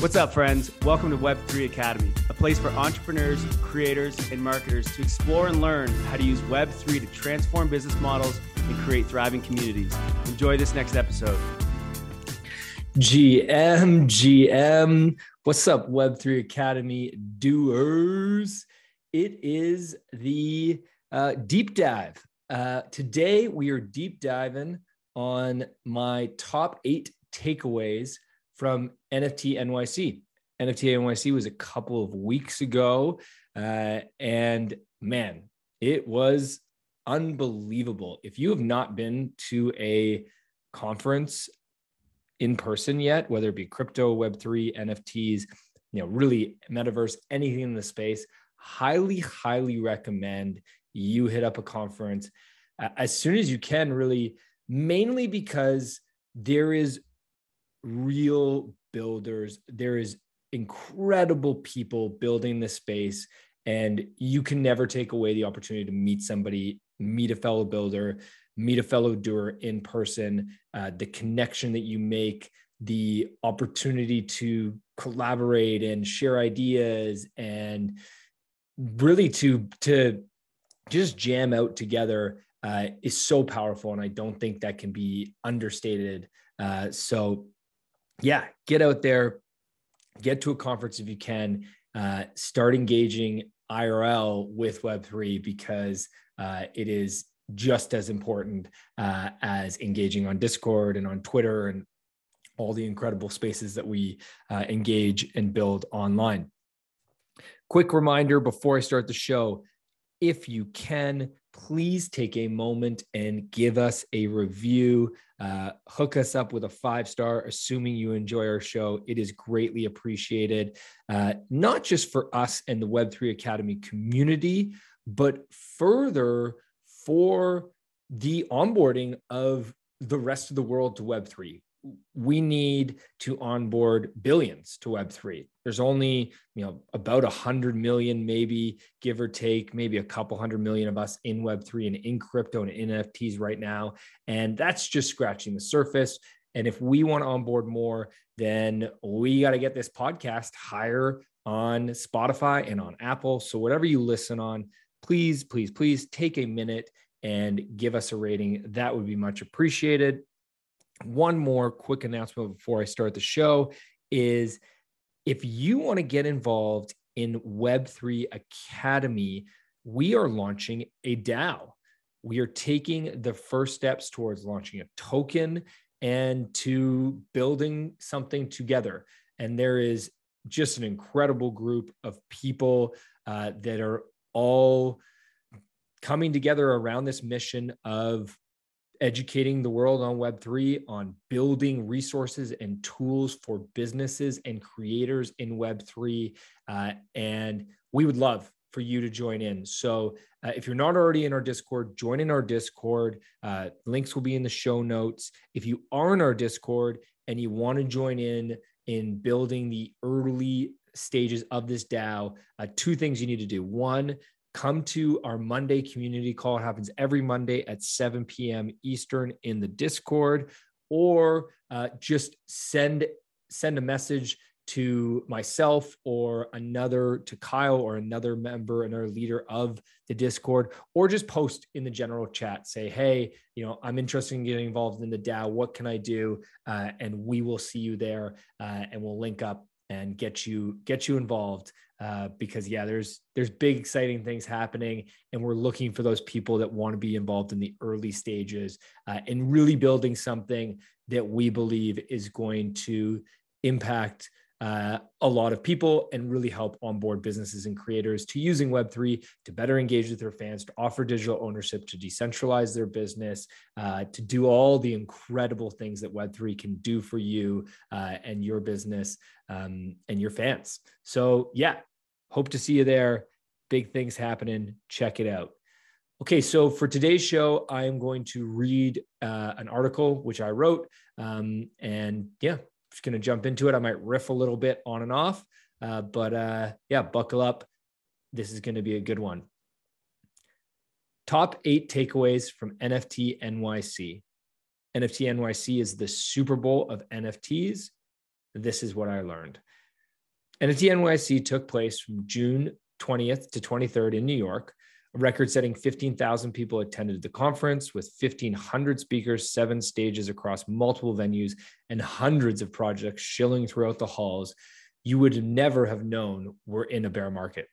What's up, friends? Welcome to Web3 Academy, a place for entrepreneurs, creators, and marketers to explore and learn how to use Web3 to transform business models and create thriving communities. Enjoy this next episode. GM. What's up, Web3 Academy doers? It is the deep dive. Today, we are deep diving on my top 8 takeaways from NFT NYC. NFT NYC was a couple of weeks ago, and man, it was unbelievable. If you have not been to a conference in person yet, whether it be crypto, Web3, NFTs, really metaverse, anything in the space, highly recommend you hit up a conference as soon as you can, really, mainly because there is real builders. There is incredible people building this space, and you can never take away the opportunity to meet somebody, meet a fellow builder, meet a fellow doer in person. The connection that you make, the opportunity to collaborate and share ideas, and really to just jam out together is so powerful, and I don't think that can be understated. Yeah, get out there, get to a conference if you can, start engaging IRL with Web3 because it is just as important as engaging on Discord and on Twitter and all the incredible spaces that we engage and build online. Quick reminder before I start the show, if you can, please take a moment and give us a review. Hook us up with a 5-star, assuming you enjoy our show. It is greatly appreciated, not just for us and the Web3 Academy community, but further for the onboarding of the rest of the world to Web3. We need to onboard billions to Web3. There's only, about 100 million, maybe give or take, maybe a couple 100 million of us in Web3 and in crypto and NFTs right now. And that's just scratching the surface. And if we want to onboard more, then we got to get this podcast higher on Spotify and on Apple. So whatever you listen on, please take a minute and give us a rating. That would be much appreciated. One more quick announcement before I start the show is if you want to get involved in Web3 Academy, we are launching a DAO. We are taking the first steps towards launching a token and to building something together. And there is just an incredible group of people that are all coming together around this mission of educating the world on Web3, on building resources and tools for businesses and creators in Web3. And we would love for you to join in. So if you're not already in our Discord, join in our Discord. Links will be in the show notes. If you are in our Discord and you want to join in building the early stages of this DAO, 2 things you need to do. 1, come to our Monday community call. It happens every Monday at 7 p.m. Eastern in the Discord, or just send a message to myself or to Kyle or another member, another leader of the Discord, or just post in the general chat. Say, hey, I'm interested in getting involved in the DAO. What can I do? And we will see you there, and we'll link up and get you involved. Because there's big, exciting things happening, and we're looking for those people that want to be involved in the early stages and really building something that we believe is going to impact a lot of people and really help onboard businesses and creators to using Web3 to better engage with their fans, to offer digital ownership, to decentralize their business, to do all the incredible things that Web3 can do for you and your business and your fans. So yeah. Hope to see you there. Big things happening. Check it out. Okay, so for today's show, I am going to read an article which I wrote, just going to jump into it. I might riff a little bit on and off, but buckle up. This is going to be a good one. Top 8 takeaways from NFT NYC. NFT NYC is the Super Bowl of NFTs. This is what I learned. NFT NYC took place from June 20th to 23rd in New York. A record-setting 15,000 people attended the conference with 1,500 speakers, 7 stages across multiple venues, and hundreds of projects shilling throughout the halls you would never have known were in a bear market.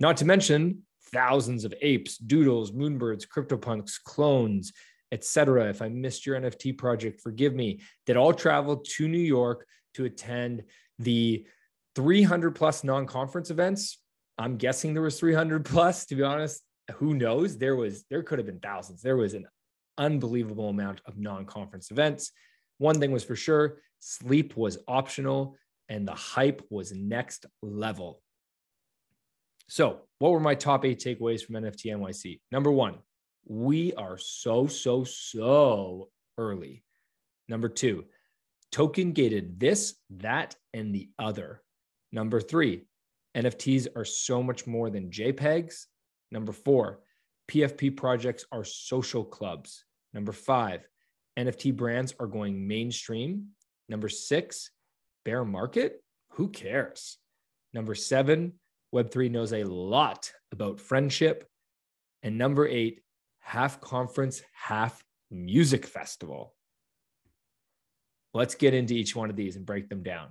Not to mention thousands of apes, doodles, moonbirds, CryptoPunks, clones, etc. If I missed your NFT project, forgive me, that all traveled to New York to attend the 300 plus non-conference events. I'm guessing there was 300 plus, to be honest. Who knows? There could have been thousands. There was an unbelievable amount of non-conference events. One thing was for sure, sleep was optional and the hype was next level. So what were my top 8 takeaways from NFT NYC? Number 1, we are so early. Number 2, token gated this, that, and the other. Number 3, NFTs are so much more than JPEGs. Number 4, PFP projects are social clubs. Number 5, NFT brands are going mainstream. Number 6, bear market? Who cares? Number 7, Web3 knows a lot about friendship. And number 8, half conference, half music festival. Let's get into each one of these and break them down.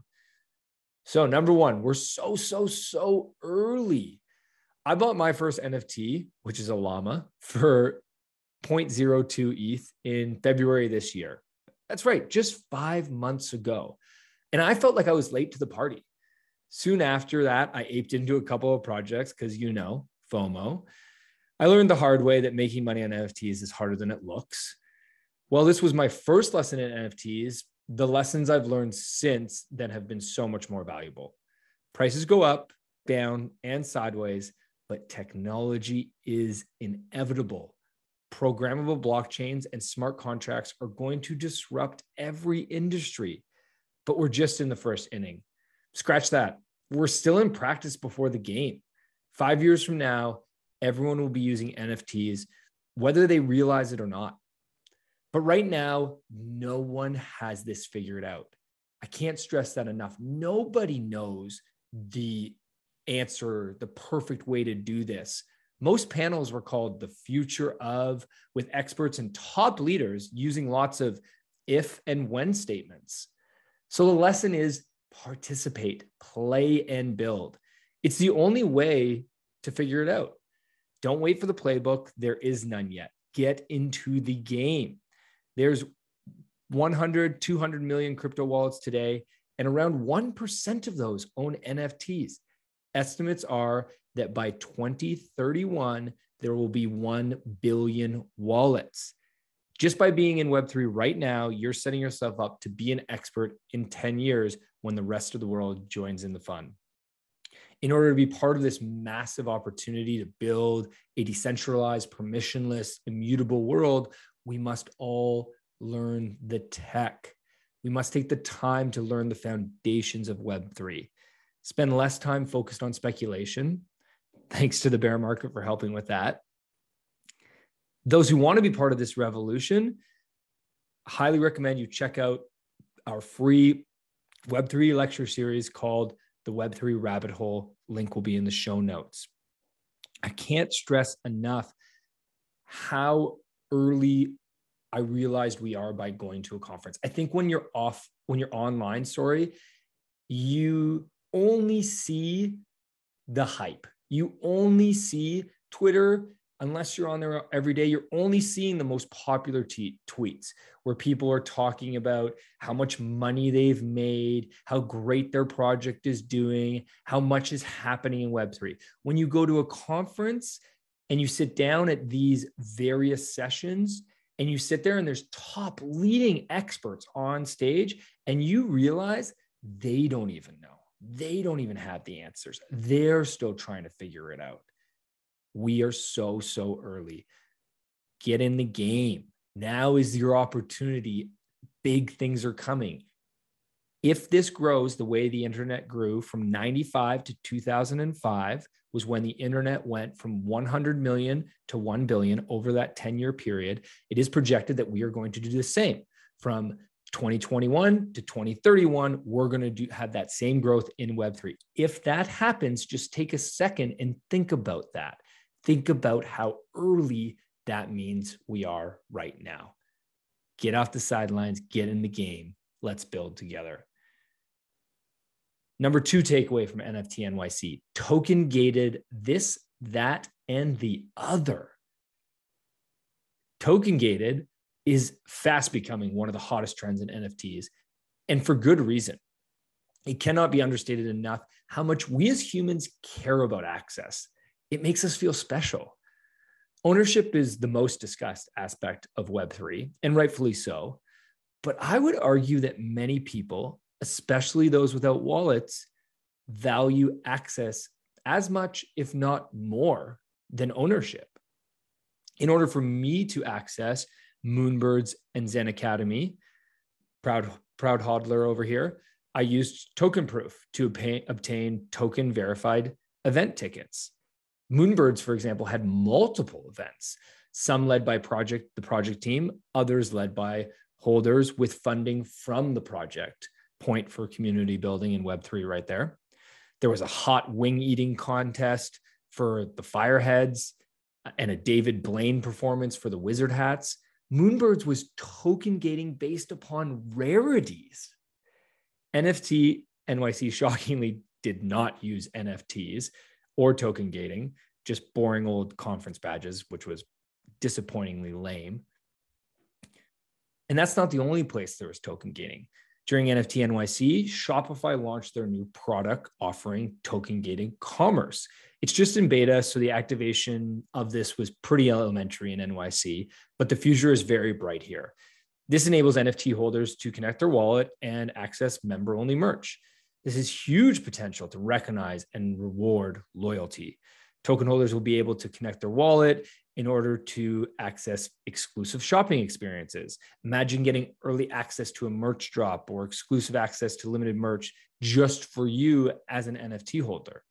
So number 1, we're so early. I bought my first NFT, which is a llama, for 0.02 ETH in February this year. That's right, just 5 months ago. And I felt like I was late to the party. Soon after that, I aped into a couple of projects because, you know, FOMO. I learned the hard way that making money on NFTs is harder than it looks. Well, this was my first lesson in NFTs. The lessons I've learned since then have been so much more valuable. Prices go up, down, and sideways, but technology is inevitable. Programmable blockchains and smart contracts are going to disrupt every industry, but we're just in the first inning. Scratch that. We're still in practice before the game. 5 years from now, everyone will be using NFTs, whether they realize it or not. But right now, no one has this figured out. I can't stress that enough. Nobody knows the answer, the perfect way to do this. Most panels were called the future of, with experts and top leaders using lots of if and when statements. So the lesson is participate, play, and build. It's the only way to figure it out. Don't wait for the playbook. There is none yet. Get into the game. There's 100, 200 million crypto wallets today, and around 1% of those own NFTs. Estimates are that by 2031, there will be 1 billion wallets. Just by being in Web3 right now, you're setting yourself up to be an expert in 10 years when the rest of the world joins in the fun. In order to be part of this massive opportunity to build a decentralized, permissionless, immutable world, we must all learn the tech. We must take the time to learn the foundations of Web3. Spend less time focused on speculation. Thanks to the bear market for helping with that. Those who want to be part of this revolution, highly recommend you check out our free Web3 lecture series called The Web3 Rabbit Hole. Link will be in the show notes. I can't stress enough how early I realized we are by going to a conference. I think when you're online, you only see the hype. You only see Twitter, unless you're on there every day, you're only seeing the most popular tweets where people are talking about how much money they've made, how great their project is doing, how much is happening in Web3. When you go to a conference, and you sit down at these various sessions and you sit there and there's top leading experts on stage and you realize they don't even know. They don't even have the answers. They're still trying to figure it out. We are so early. Get in the game. Now is your opportunity. Big things are coming. If this grows the way the internet grew from 95 to 2005, was when the internet went from 100 million to 1 billion over that 10-year period. It is projected that we are going to do the same from 2021 to 2031, we're going to have that same growth in Web3. If that happens, just take a second and think about that. Think about how early that means we are right now. Get off the sidelines, get in the game. Let's build together. Number two takeaway from NFT NYC, token gated this, that, and the other. Token gated is fast becoming one of the hottest trends in NFTs, and for good reason. It cannot be understated enough how much we as humans care about access. It makes us feel special. Ownership is the most discussed aspect of Web3, and rightfully so, but I would argue that many people, especially those without wallets, value access as much, if not more, than ownership. In order for me to access Moonbirds and Zen Academy, proud hodler over here, I used Token Proof to obtain token verified event tickets. Moonbirds, for example, had multiple events, some led by the project team, others led by holders with funding from the project. Point for community building in Web3 right there. There was a hot wing eating contest for the Fireheads and a David Blaine performance for the Wizard Hats. Moonbirds was token gating based upon rarities. NFT NYC shockingly did not use NFTs or token gating, just boring old conference badges, which was disappointingly lame. And that's not the only place there was token gating. During NFT NYC, Shopify launched their new product offering, token gated commerce. It's just in beta, so the activation of this was pretty elementary in NYC, but the future is very bright here. This enables NFT holders to connect their wallet and access member-only merch. This is huge potential to recognize and reward loyalty. Token holders will be able to connect their wallet in order to access exclusive shopping experiences. Imagine getting early access to a merch drop or exclusive access to limited merch just for you as an NFT holder.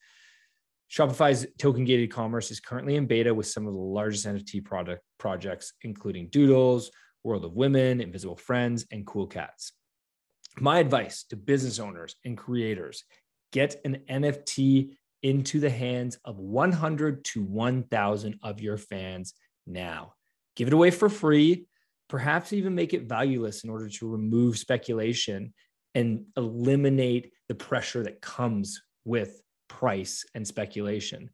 Shopify's token gated commerce is currently in beta with some of the largest NFT projects, including Doodles, World of Women, Invisible Friends, and Cool Cats. My advice to business owners and creators, get an NFT into the hands of 100 to 1,000 of your fans now. Give it away for free, perhaps even make it valueless in order to remove speculation and eliminate the pressure that comes with price and speculation.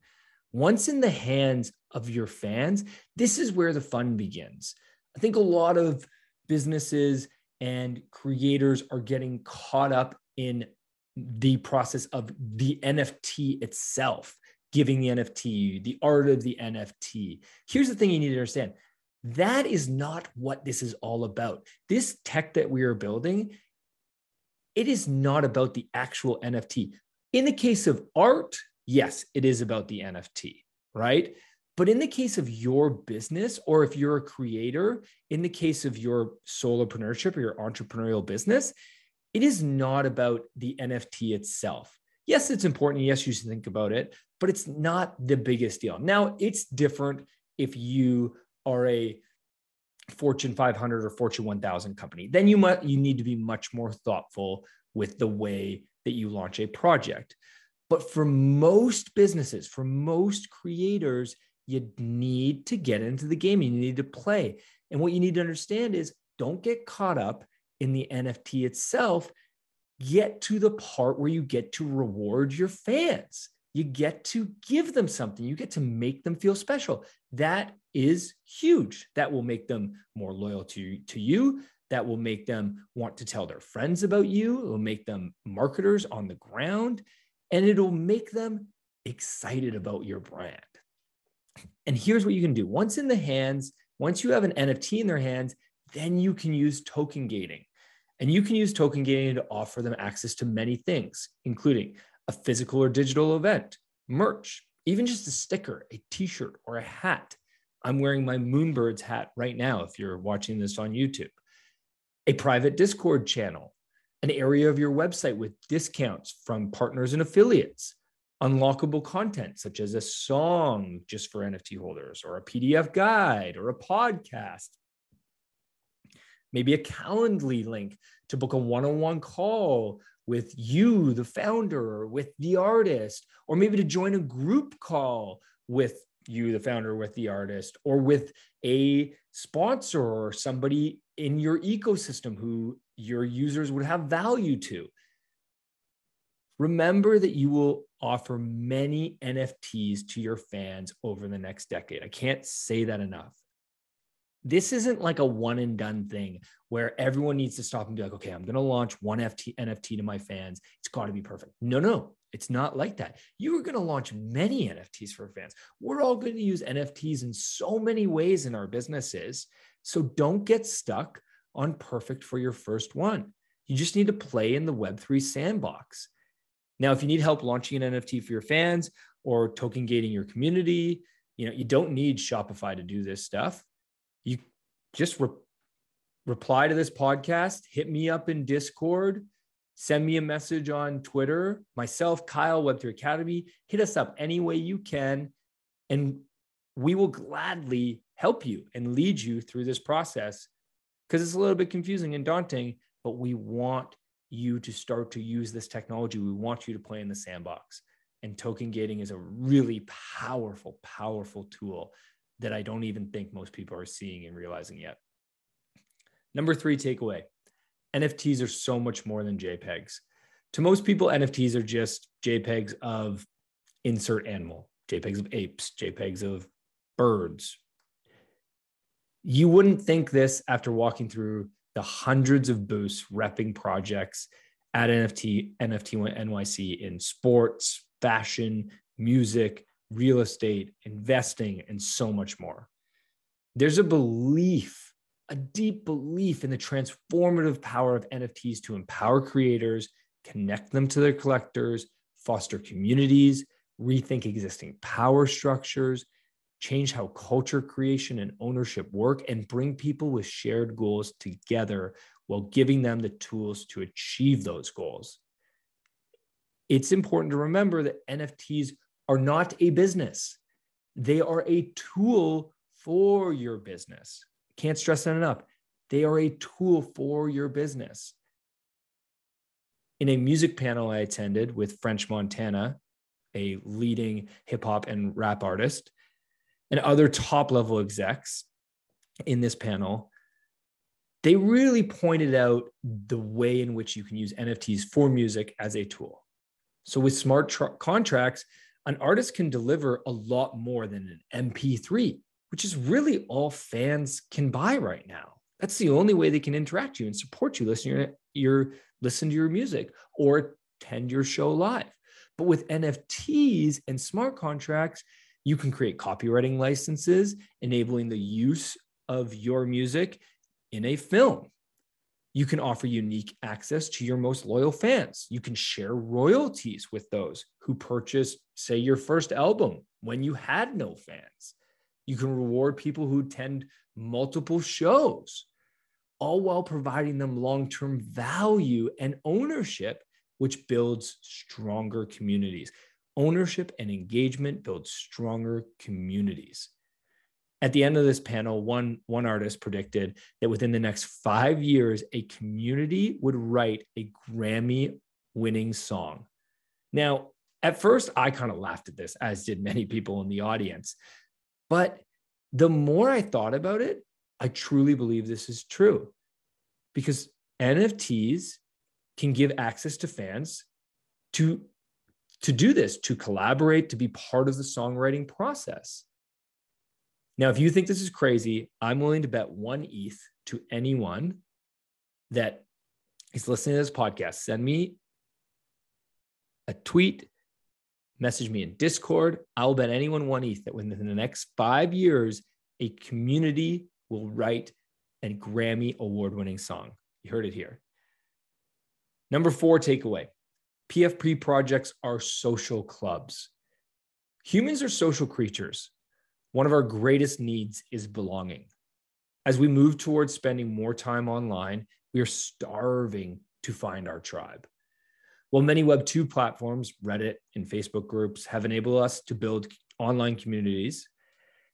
Once in the hands of your fans, this is where the fun begins. I think a lot of businesses and creators are getting caught up in the process of the NFT itself, giving the NFT, the art of the NFT. Here's the thing you need to understand. That is not what this is all about. This tech that we are building, it is not about the actual NFT. In the case of art, yes, it is about the NFT, right? But in the case of your business, or if you're a creator, in the case of your solopreneurship or your entrepreneurial business, it is not about the NFT itself. Yes, it's important. Yes, you should think about it, but it's not the biggest deal. Now, it's different if you are a Fortune 500 or Fortune 1000 company. Then you need to be much more thoughtful with the way that you launch a project. But for most businesses, for most creators, you need to get into the game. You need to play. And what you need to understand is don't get caught up in the NFT itself. Get to the part where you get to reward your fans. You get to give them something. You get to make them feel special. That is huge. That will make them more loyal to you. That will make them want to tell their friends about you. It will make them marketers on the ground, and it'll make them excited about your brand. And here's what you can do. Once you have an NFT in their hands, then you can use token gating. And you can use token gating to offer them access to many things, including a physical or digital event, merch, even just a sticker, a t-shirt, or a hat. I'm wearing my Moonbirds hat right now if you're watching this on YouTube. A private Discord channel, an area of your website with discounts from partners and affiliates, unlockable content such as a song just for NFT holders, or a PDF guide, or a podcast. maybe a Calendly link to book a one-on-one call with you, the founder, with the artist, or maybe to join a group call with you, the founder, with the artist, or with a sponsor or somebody in your ecosystem who your users would have value to. Remember that you will offer many NFTs to your fans over the next decade. I can't say that enough. This isn't like a one and done thing where everyone needs to stop and be like, okay, I'm going to launch one NFT to my fans. It's got to be perfect. No, it's not like that. You are going to launch many NFTs for fans. We're all going to use NFTs in so many ways in our businesses. So don't get stuck on perfect for your first one. You just need to play in the Web3 sandbox. Now, if you need help launching an NFT for your fans or token gating your community, you don't need Shopify to do this stuff. You just reply to this podcast, hit me up in Discord, send me a message on Twitter, myself, Kyle, Web3 Academy, hit us up any way you can, and we will gladly help you and lead you through this process because it's a little bit confusing and daunting, but we want you to start to use this technology. We want you to play in the sandbox, and token gating is a really powerful, powerful tool that I don't even think most people are seeing and realizing yet. Number 3 takeaway, NFTs are so much more than JPEGs. To most people, NFTs are just JPEGs of insert animal, JPEGs of apes, JPEGs of birds. You wouldn't think this after walking through the hundreds of booths repping projects at NFT NYC in sports, fashion, music, real estate, investing, and so much more. There's a belief, a deep belief in the transformative power of NFTs to empower creators, connect them to their collectors, foster communities, rethink existing power structures, change how culture creation and ownership work, and bring people with shared goals together while giving them the tools to achieve those goals. It's important to remember that NFTs are not a business. They are a tool for your business. Can't stress that enough. They are a tool for your business. In a music panel I attended with French Montana, a leading hip hop and rap artist, and other top level execs in this panel, they really pointed out the way in which you can use NFTs for music as a tool. So with smart contracts, an artist can deliver a lot more than an MP3, which is really all fans can buy right now. That's the only way they can interact with you and support you, listen to your music or attend your show live. But with NFTs and smart contracts, you can create copywriting licenses, enabling the use of your music in a film. You can offer unique access to your most loyal fans. You can share royalties with those who purchased, say, your first album when you had no fans. You can reward people who attend multiple shows, all while providing them long-term value and ownership, which builds stronger communities. Ownership and engagement build stronger communities. At the end of this panel, one artist predicted that within the next 5 years, a community would write a Grammy-winning song. Now, at first, I kind of laughed at this, as did many people in the audience. But the more I thought about it, I truly believe this is true. Because NFTs can give access to fans to do this, to collaborate, to be part of the songwriting process. Now, if you think this is crazy, I'm willing to bet 1 ETH to anyone that is listening to this podcast. Send me a tweet, message me in Discord. I'll bet anyone 1 ETH that within the next 5 years, a community will write a Grammy award-winning song. You heard it here. Number 4 takeaway, PFP projects are social clubs. Humans are social creatures. One of our greatest needs is belonging. As we move towards spending more time online, we are starving to find our tribe. While many Web2 platforms, Reddit and Facebook groups, have enabled us to build online communities,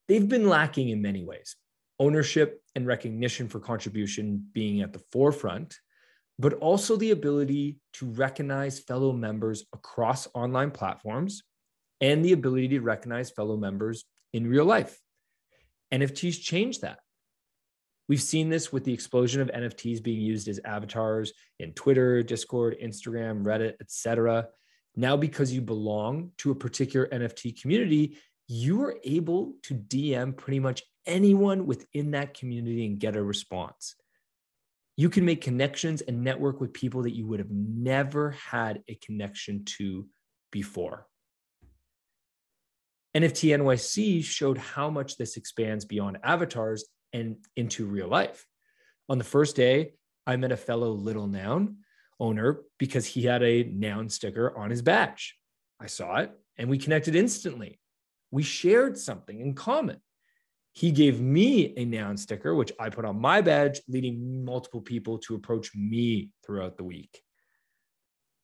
they've been lacking in many ways. ownership and recognition for contribution being at the forefront, but also the ability to recognize fellow members across online platforms and the ability to recognize fellow members in real life. NFTs change that. We've seen this with the explosion of NFTs being used as avatars in Twitter, Discord, Instagram, Reddit, etc. Now, because you belong to a particular NFT community, you are able to DM pretty much anyone within that community and get a response. You can make connections and network with people that you would have never had a connection to before. NFT NYC showed how much this expands beyond avatars and into real life. On the first day, I met a fellow Little Noun owner because he had a Noun sticker on his badge. I saw it and we connected instantly. We shared something in common. He gave me a Noun sticker, which I put on my badge, leading multiple people to approach me throughout the week.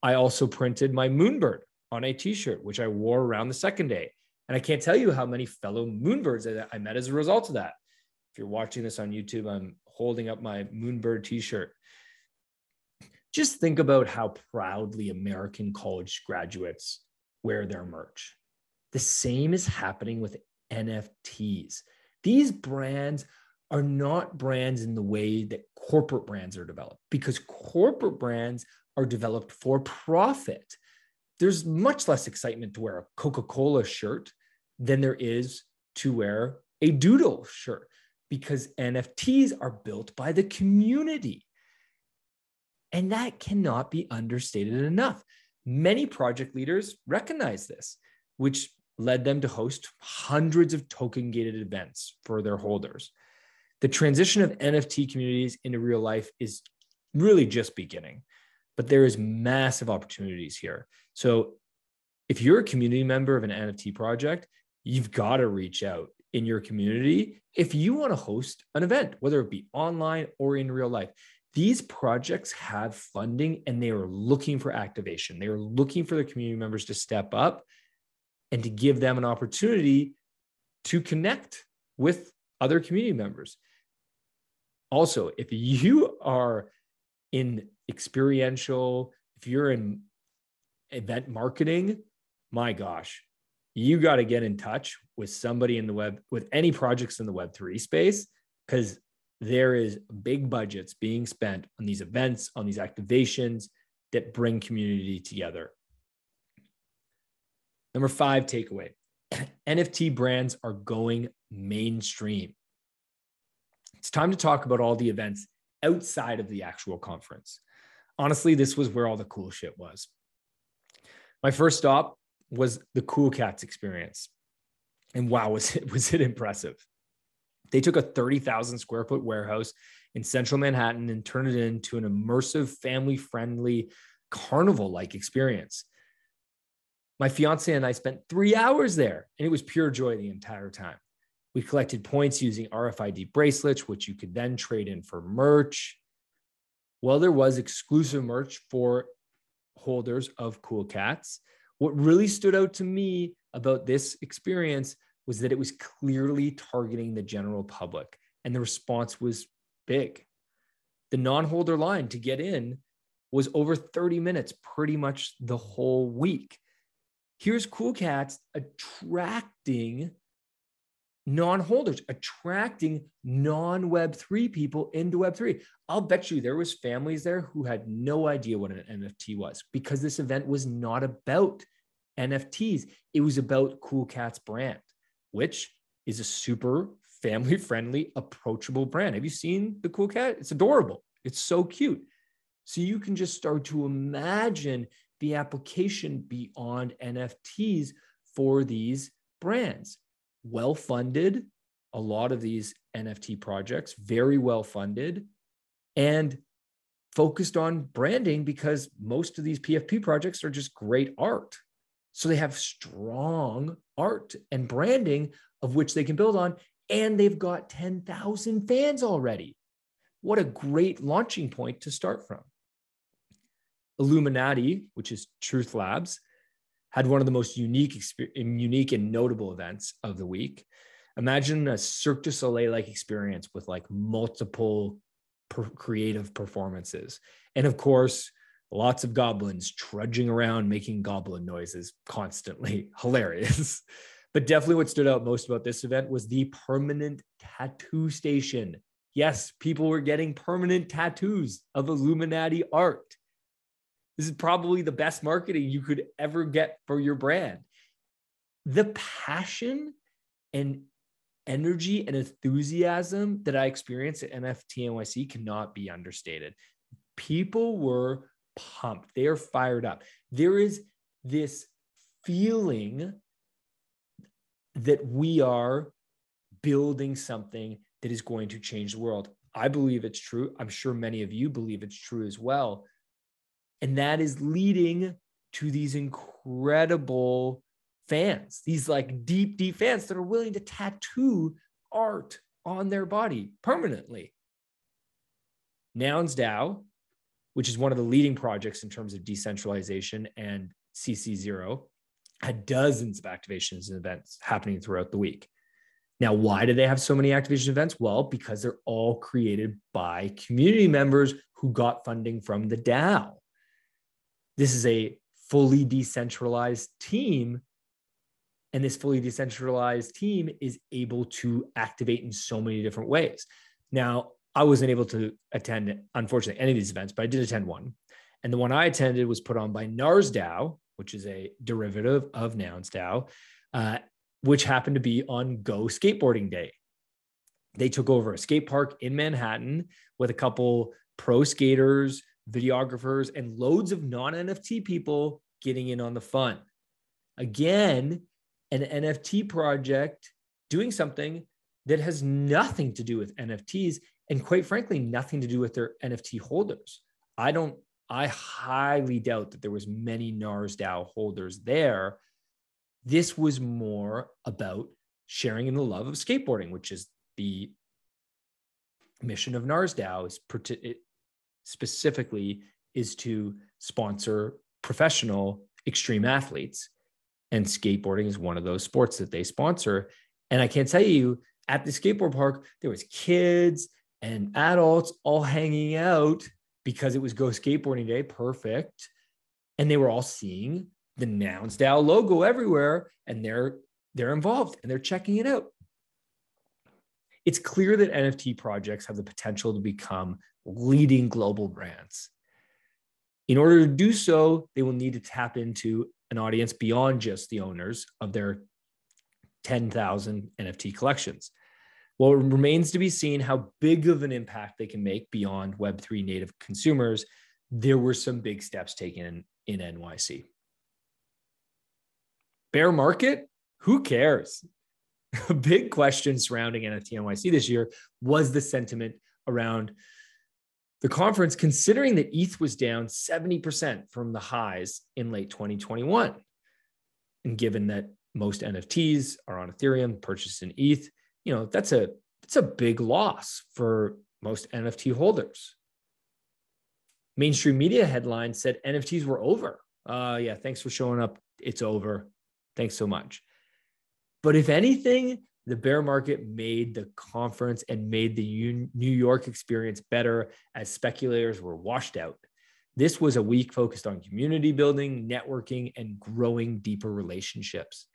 I also printed my Moonbird on a t-shirt, which I wore around the second day. And I can't tell you how many fellow Moonbirds that I met as a result of that. If you're watching this on YouTube, I'm holding up my Moonbird t-shirt. Just think about how proudly American college graduates wear their merch. The same is happening with NFTs. These brands are not brands in the way that corporate brands are developed, because corporate brands are developed for profit. There's much less excitement to wear a Coca-Cola shirt than there is to wear a Doodle shirt, because NFTs are built by the community. And that cannot be understated enough. Many project leaders recognize this, which led them to host hundreds of token-gated events for their holders. The transition of NFT communities into real life is really just beginning, but there is massive opportunities here. So if you're a community member of an NFT project, you've got to reach out in your community if you want to host an event, whether it be online or in real life. These projects have funding and they are looking for activation. They are looking for their community members to step up and to give them an opportunity to connect with other community members. Also, if you are in experiential, if you're in event marketing, my gosh, you got to get in touch with somebody in the web, with any projects in the Web3 space, because there is big budgets being spent on these events, on these activations that bring community together. Number 5 takeaway, NFT brands are going mainstream. It's time to talk about all the events outside of the actual conference. Honestly, this was where all the cool shit was. My first stop was the Cool Cats experience. And wow, was it impressive. They took a 30,000 square foot warehouse in central Manhattan and turned it into an immersive, family-friendly, carnival-like experience. My fiance and I spent 3 hours there, and it was pure joy the entire time. We collected points using RFID bracelets, which you could then trade in for merch. Well, there was exclusive merch for holders of Cool Cats. What really stood out to me about this experience was that it was clearly targeting the general public, and the response was big. The non-holder line to get in was over 30 minutes, pretty much the whole week. Here's Cool Cats attracting non-holders, attracting non-Web3 people into Web3. I'll bet you there was families there who had no idea what an NFT was, because this event was not about NFTs. It was about Cool Cats brand, which is a super family-friendly, approachable brand. Have you seen the Cool Cat? It's adorable. It's so cute. So you can just start to imagine the application beyond NFTs for these brands. Well-funded, a lot of these NFT projects, very well-funded, and focused on branding, because most of these PFP projects are just great art. So they have strong art and branding of which they can build on, and they've got 10,000 fans already. What a great launching point to start from. Illuminati, which is Truth Labs, had one of the most unique and notable events of the week. Imagine a Cirque du Soleil-like experience with like multiple creative performances. And of course, lots of goblins trudging around, making goblin noises constantly. Hilarious. But definitely what stood out most about this event was the permanent tattoo station. Yes, people were getting permanent tattoos of Illuminati art. This is probably the best marketing you could ever get for your brand. The passion and energy and enthusiasm that I experienced at NFT NYC cannot be understated. People were pumped. They are fired up. There is this feeling that we are building something that is going to change the world. I believe it's true. I'm sure many of you believe it's true as well. And that is leading to these incredible fans, these like deep, deep fans that are willing to tattoo art on their body permanently. Nouns DAO, which is one of the leading projects in terms of decentralization and CC0, had dozens of activations and events happening throughout the week. Now, why do they have so many activation events? Well, because they're all created by community members who got funding from the DAO. This is a fully decentralized team, and this fully decentralized team is able to activate in so many different ways. Now, I wasn't able to attend, unfortunately, any of these events, but I did attend one. And the one I attended was put on by NARSDAO, which is a derivative of NounsDAO, which happened to be on Go Skateboarding Day. They took over a skate park in Manhattan with a couple pro skaters, videographers, and loads of non-NFT people getting in on the fun. Again, an NFT project doing something that has nothing to do with NFTs and, quite frankly, nothing to do with their NFT holders. I highly doubt that there was many NARSDAO holders there. This was more about sharing in the love of skateboarding, which is the mission of NARSDAO, specifically is to sponsor professional extreme athletes. And skateboarding is one of those sports that they sponsor. And I can tell you, at the skateboard park, there was kids and adults all hanging out because it was Go Skateboarding Day. Perfect. And they were all seeing the NounsDAO logo everywhere, and they're involved and they're checking it out. It's clear that NFT projects have the potential to become leading global brands. In order to do so, they will need to tap into an audience beyond just the owners of their 10,000 NFT collections. Well, it remains to be seen how big of an impact they can make beyond Web3 native consumers. There were some big steps taken in NYC. Bear market? Who cares? A big question surrounding NFT NYC this year was the sentiment around the conference, considering that ETH was down 70% from the highs in late 2021. And given that most NFTs are on Ethereum, purchased in ETH, you know, that's a big loss for most NFT holders. Mainstream media headlines said NFTs were over. Yeah, thanks for showing up. It's over. Thanks so much. But if anything, the bear market made the conference and made the New York experience better as speculators were washed out. This was a week focused on community building, networking, and growing deeper relationships.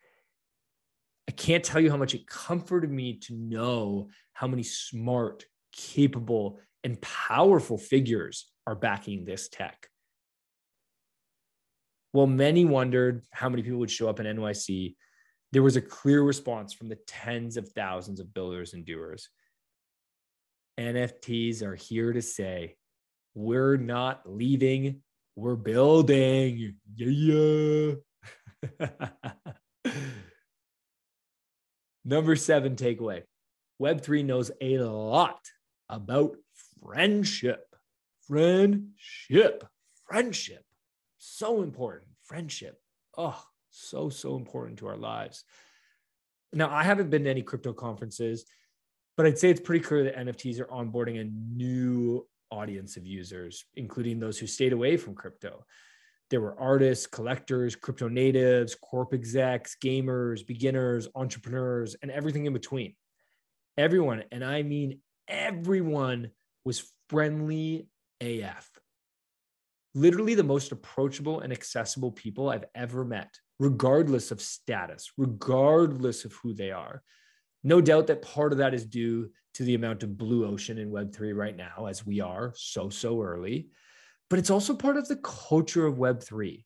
I can't tell you how much it comforted me to know how many smart, capable, and powerful figures are backing this tech. While many wondered how many people would show up in NYC, there was a clear response from the tens of thousands of builders and doers. NFTs are here to say, we're not leaving, we're building. Yeah. Number 7 takeaway, Web3 knows a lot about friendship. Friendship. So important. Friendship. Oh, so important to our lives. Now, I haven't been to any crypto conferences, but I'd say it's pretty clear that NFTs are onboarding a new audience of users, including those who stayed away from crypto. There were artists, collectors, crypto natives, corp execs, gamers, beginners, entrepreneurs, and everything in between. Everyone, and I mean everyone, was friendly AF. Literally the most approachable and accessible people I've ever met, regardless of status, regardless of who they are. No doubt that part of that is due to the amount of blue ocean in Web3 right now, as we are so early. But it's also part of the culture of Web3,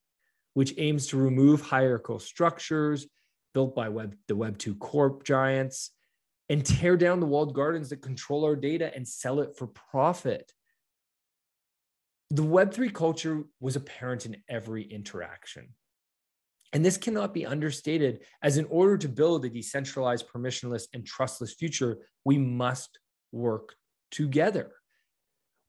which aims to remove hierarchical structures built by the Web2 corp giants and tear down the walled gardens that control our data and sell it for profit. The Web3 culture was apparent in every interaction. And this cannot be understated, as in order to build a decentralized, permissionless, and trustless future, we must work together.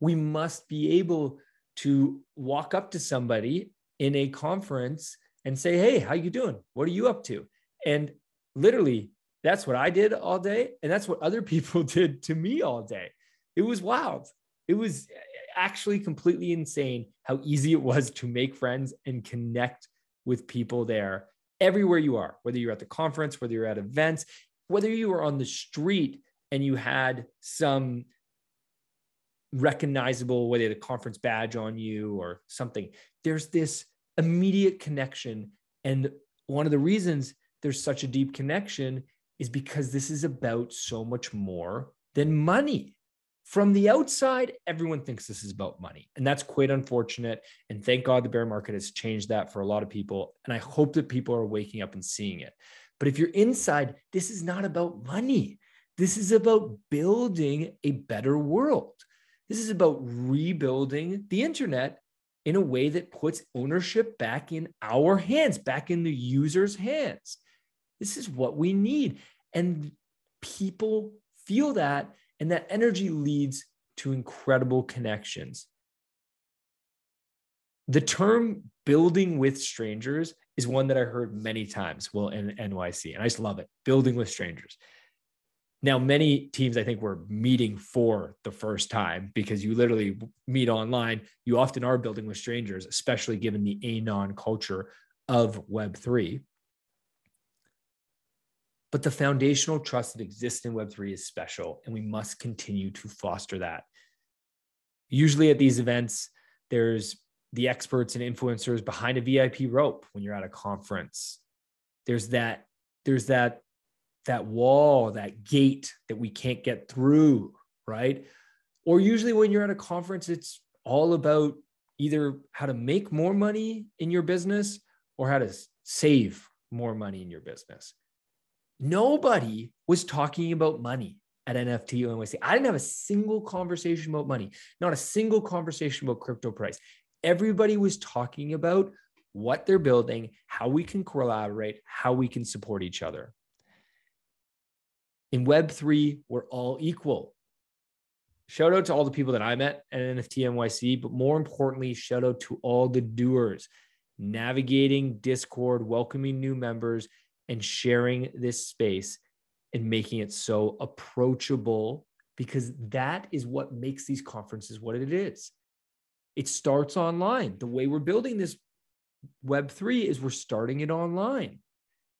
We must be able to walk up to somebody in a conference and say, hey, how you doing? What are you up to? And literally, that's what I did all day. And that's what other people did to me all day. It was wild. It was actually completely insane how easy it was to make friends and connect with people there everywhere you are, whether you're at the conference, whether you're at events, whether you were on the street and you had some recognizable, whether the conference badge on you or something, there's this immediate connection. And one of the reasons there's such a deep connection is because this is about so much more than money. From the outside, everyone thinks this is about money, and that's quite unfortunate. And thank God the bear market has changed that for a lot of people. And I hope that people are waking up and seeing it. But if you're inside, this is not about money. This is about building a better world. This is about rebuilding the internet in a way that puts ownership back in our hands, back in the user's hands. This is what we need. And people feel that, and that energy leads to incredible connections. The term building with strangers is one that I heard many times, well, in NYC, and I just love it, building with strangers. Now, many teams, I think, were meeting for the first time because you literally meet online. You often are building with strangers, especially given the anon culture of Web3. But the foundational trust that exists in Web3 is special, and we must continue to foster that. Usually at these events, there's the experts and influencers behind a VIP rope when you're at a conference. There's that wall, that gate that we can't get through, right? Or usually when you're at a conference, it's all about either how to make more money in your business or how to save more money in your business. Nobody was talking about money at NFT NYC. I didn't have a single conversation about money, not a single conversation about crypto price. Everybody was talking about what they're building, how we can collaborate, how we can support each other. In Web3, we're all equal. Shout out to all the people that I met at NFT NYC, but more importantly, shout out to all the doers, navigating Discord, welcoming new members, and sharing this space and making it so approachable, because that is what makes these conferences what it is. It starts online. The way we're building this Web3 is we're starting it online.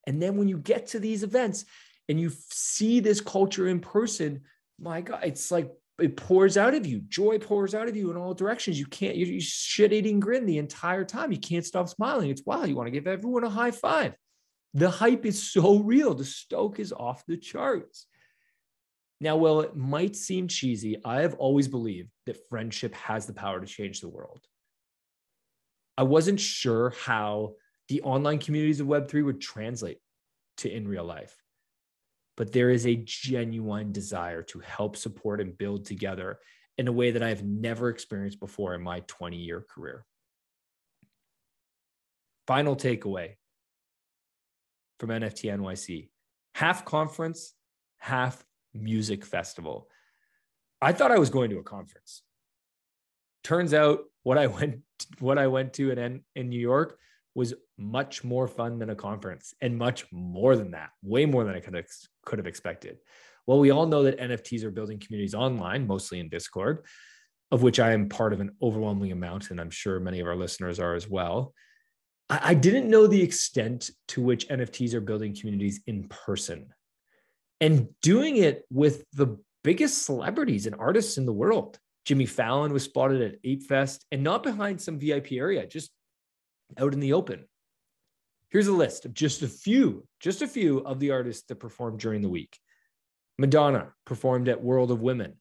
And then when you get to these events and you see this culture in person, my God, it's like it pours out of you. Joy pours out of you in all directions. You can't, you shit-eating grin the entire time. You can't stop smiling. It's wild. You want to give everyone a high five. The hype is so real. The stoke is off the charts. Now, while it might seem cheesy, I have always believed that friendship has the power to change the world. I wasn't sure how the online communities of Web3 would translate to in real life, but there is a genuine desire to help support and build together in a way that I have never experienced before in my 20-year career. Final takeaway from NFT NYC, half conference, half music festival. I thought I was going to a conference. Turns out what I went to in New York was much more fun than a conference, and much more than that, way more than I could have expected. Well, we all know that NFTs are building communities online, mostly in Discord, of which I am part of an overwhelming amount, and I'm sure many of our listeners are as well. I didn't know the extent to which NFTs are building communities in person and doing it with the biggest celebrities and artists in the world. Jimmy Fallon was spotted at ApeFest and not behind some VIP area, just out in the open. Here's a list of just a few of the artists that performed during the week. Madonna performed at World of Women.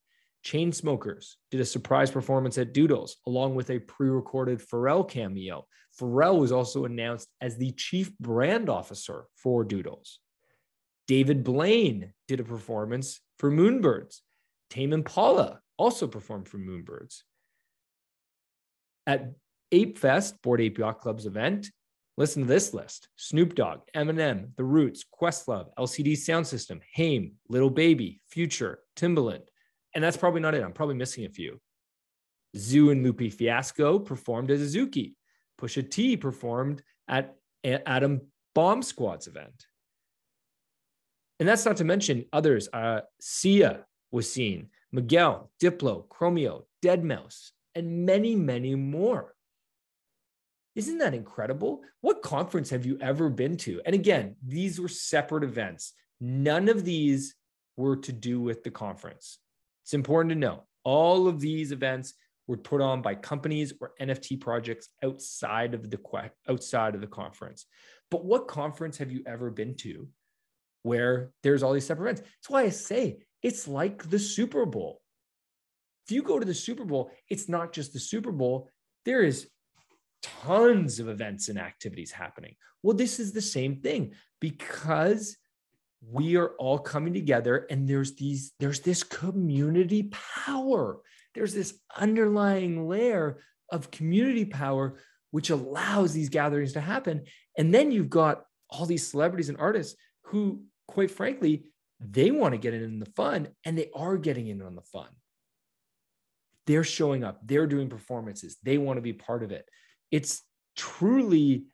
Chainsmokers did a surprise performance at Doodles, along with a pre-recorded Pharrell cameo. Pharrell was also announced as the chief brand officer for Doodles. David Blaine did a performance for Moonbirds. Tame Impala also performed for Moonbirds. At ApeFest, Bored Ape Yacht Club's event, listen to this list: Snoop Dogg, Eminem, The Roots, Questlove, LCD Sound System, Haim, Lil Baby, Future, Timbaland. And that's probably not it. I'm probably missing a few. Zoo and Lupe Fiasco performed as Azuki. Pusha T performed at Adam Bomb Squad's event. And that's not to mention others. Sia was seen, Miguel, Diplo, Chromeo, Deadmau5, and many, many more. Isn't that incredible? What conference have you ever been to? And again, these were separate events. None of these were to do with the conference. It's important to know all of these events were put on by companies or NFT projects outside of the conference. But what conference have you ever been to where there's all these separate events? That's why I say it's like the Super Bowl. If you go to the Super Bowl, it's not just the Super Bowl. There is tons of events and activities happening. Well, this is the same thing because we are all coming together and there's this community power. There's this underlying layer of community power, which allows these gatherings to happen. And then you've got all these celebrities and artists who, quite frankly, they want to get in on the fun, and they are getting in on the fun. They're showing up, they're doing performances, they want to be part of it. It's truly,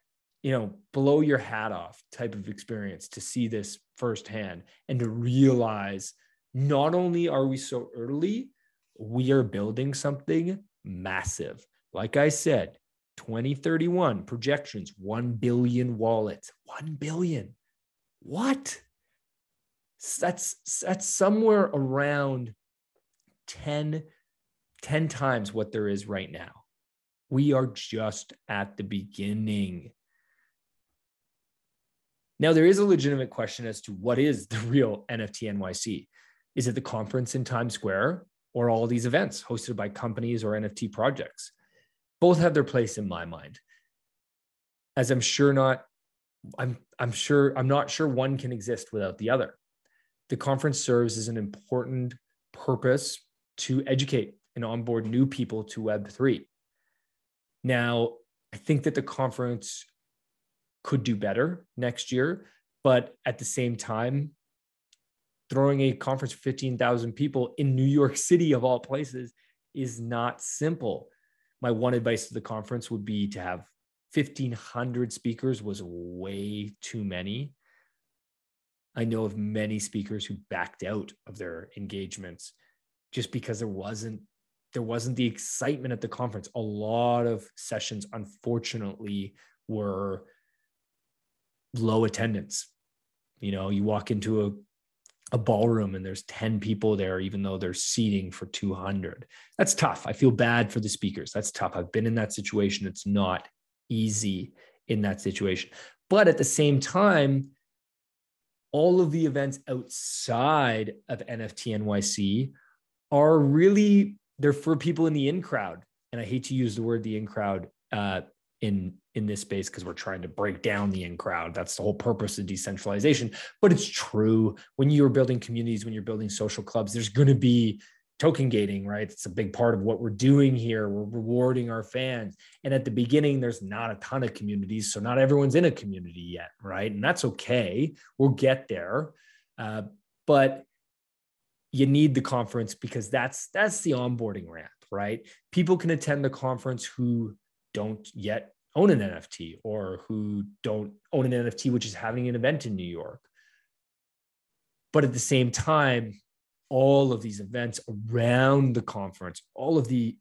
blow your hat off type of experience to see this firsthand and to realize not only are we so early, we are building something massive. Like I said, 2031 projections, 1 billion wallets, 1 billion. What? That's somewhere around 10 times what there is right now. We are just at the beginning. Now, there is a legitimate question as to what is the real NFT NYC? Is it the conference in Times Square or all these events hosted by companies or NFT projects? Both have their place in my mind. As I'm not sure one can exist without the other. The conference serves as an important purpose to educate and onboard new people to Web3. Now, I think that the conference could do better next year, but at the same time, throwing a conference for 15,000 people in New York City of all places is not simple. My one advice to the conference would be to have 1,500 speakers was way too many. I know of many speakers who backed out of their engagements just because there wasn't the excitement at the conference. A lot of sessions, unfortunately, were low attendance. You walk into a ballroom and there's 10 people there, even though there's seating for 200. That's tough. I feel bad for the speakers. That's tough. I've been in that situation. It's not easy in that situation. But at the same time, all of the events outside of NFT NYC are really, they're for people in the in crowd. And I hate to use the word the in crowd in this space because we're trying to break down the in crowd. That's the whole purpose of decentralization. But it's true. When you're building communities, when you're building social clubs, there's going to be token gating, right? It's a big part of what we're doing here. We're rewarding our fans. And at the beginning, there's not a ton of communities. So not everyone's in a community yet, right? And that's okay. We'll get there. But you need the conference because that's the onboarding ramp, right? People can attend the conference who don't yet own an NFT or who don't own an NFT, which is having an event in New York. But at the same time, all of these events around the conference, all of the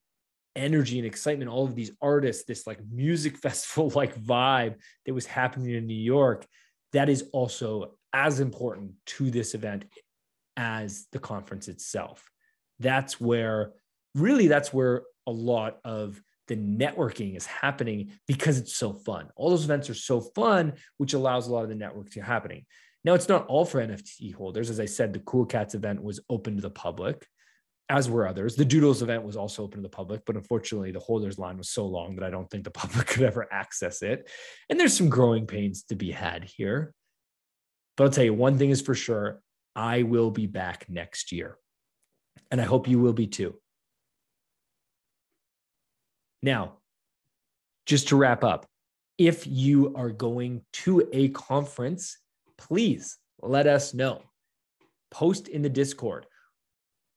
energy and excitement, all of these artists, this like music festival like vibe that was happening in New York, that is also as important to this event as the conference itself. That's where really, that's where a lot of the networking is happening, because it's so fun. All those events are so fun, which allows a lot of the networking to happening. Now, it's not all for NFT holders. As I said, the Cool Cats event was open to the public, as were others. The Doodles event was also open to the public, but unfortunately the holders line was so long that I don't think the public could ever access it. And there's some growing pains to be had here. But I'll tell you, one thing is for sure, I will be back next year. And I hope you will be too. Now, just to wrap up, if you are going to a conference, please let us know. Post in the Discord.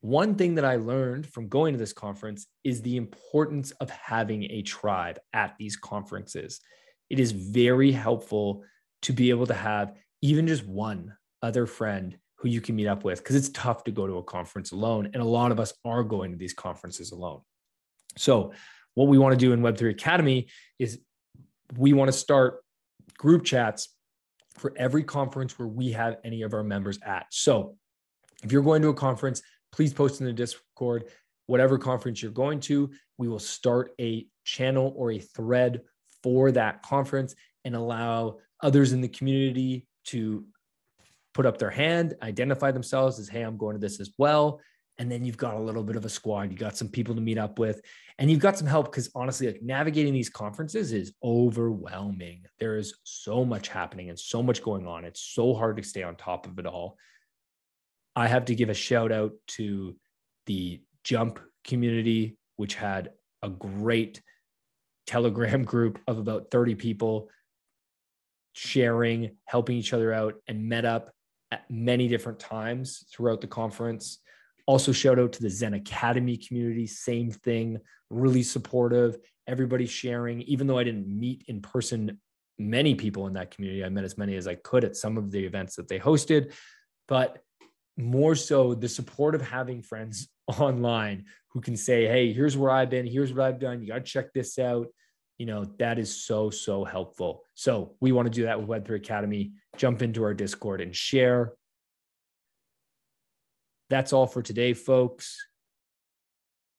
One thing that I learned from going to this conference is the importance of having a tribe at these conferences. It is very helpful to be able to have even just one other friend who you can meet up with, because it's tough to go to a conference alone. And a lot of us are going to these conferences alone. So what we want to do in Web3 Academy is we want to start group chats for every conference where we have any of our members at. So if you're going to a conference, please post in the Discord, whatever conference you're going to, we will start a channel or a thread for that conference and allow others in the community to put up their hand, identify themselves as, hey, I'm going to this as well. And then you've got a little bit of a squad. You got some people to meet up with, and you've got some help, because honestly, like, navigating these conferences is overwhelming. There is so much happening and so much going on. It's so hard to stay on top of it all. I have to give a shout out to the Jump community, which had a great Telegram group of about 30 people sharing, helping each other out, and met up at many different times throughout the conference. Also, shout out to the Zen Academy community, same thing, really supportive, everybody sharing. Even though I didn't meet in person many people in that community, I met as many as I could at some of the events that they hosted, but more so the support of having friends online who can say, hey, here's where I've been, here's what I've done, you got to check this out. You know, that is so, so helpful. So we want to do that with Web3 Academy. Jump into our Discord and share. That's all for today, folks.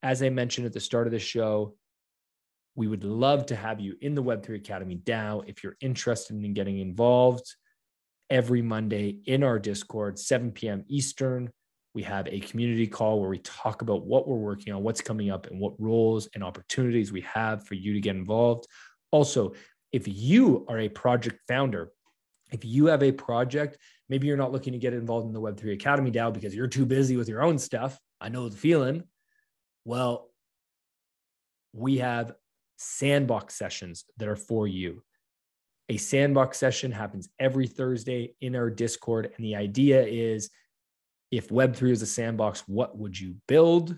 As I mentioned at the start of the show, we would love to have you in the Web3 Academy DAO if you're interested in getting involved. Every Monday in our Discord, 7 p.m. Eastern, we have a community call where we talk about what we're working on, what's coming up, and what roles and opportunities we have for you to get involved. Also, if you are a project founder, if you have a project, maybe you're not looking to get involved in the Web3 Academy DAO because you're too busy with your own stuff. I know the feeling. Well, we have sandbox sessions that are for you. A sandbox session happens every Thursday in our Discord. And the idea is, if Web3 is a sandbox, what would you build?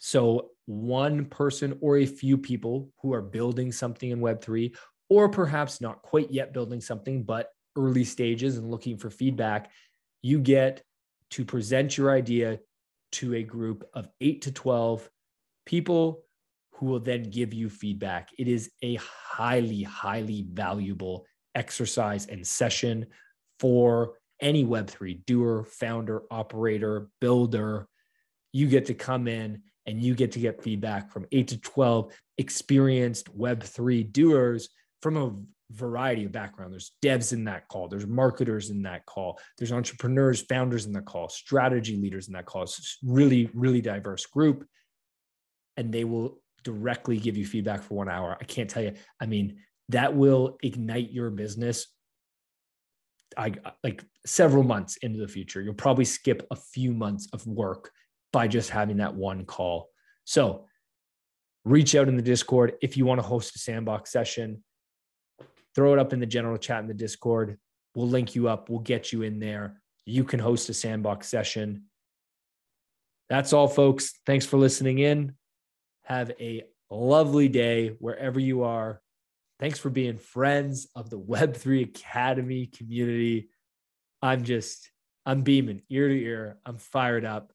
So one person or a few people who are building something in Web3, or perhaps not quite yet building something, but early stages and looking for feedback, you get to present your idea to a group of 8 to 12 people who will then give you feedback. It is a highly, highly valuable exercise and session for any Web3 doer, founder, operator, builder. You get to come in and you get to get feedback from 8 to 12 experienced Web3 doers from a variety of backgrounds. There's devs in that call. There's marketers in that call. There's entrepreneurs, founders in the call, strategy leaders in that call. It's a really, really diverse group. And they will directly give you feedback for 1 hour. I can't tell you. I mean, that will ignite your business. Like several months into the future, you'll probably skip a few months of work by just having that one call. So reach out in the Discord. If you want to host a sandbox session, throw it up in the general chat in the Discord. We'll link you up. We'll get you in there. You can host a sandbox session. That's all, folks. Thanks for listening in. Have a lovely day wherever you are. Thanks for being friends of the Web3 Academy community. I'm beaming ear to ear. I'm fired up.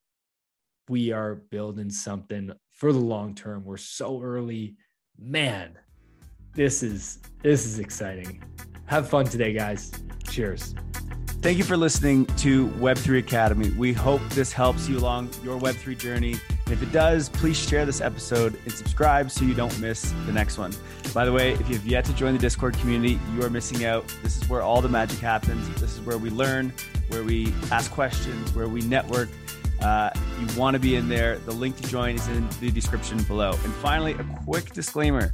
we are building something for the long term. We're so early, man. This is exciting. Have fun today, guys. Cheers. Thank you for listening to Web3 Academy. We hope this helps you along your Web3 journey. And if it does, please share this episode and subscribe so you don't miss the next one. By the way, if you've yet to join the Discord community, you are missing out. This is where all the magic happens. This is where we learn, where we ask questions, where we network. You want to be in there. The link to join is in the description below. And finally, a quick disclaimer.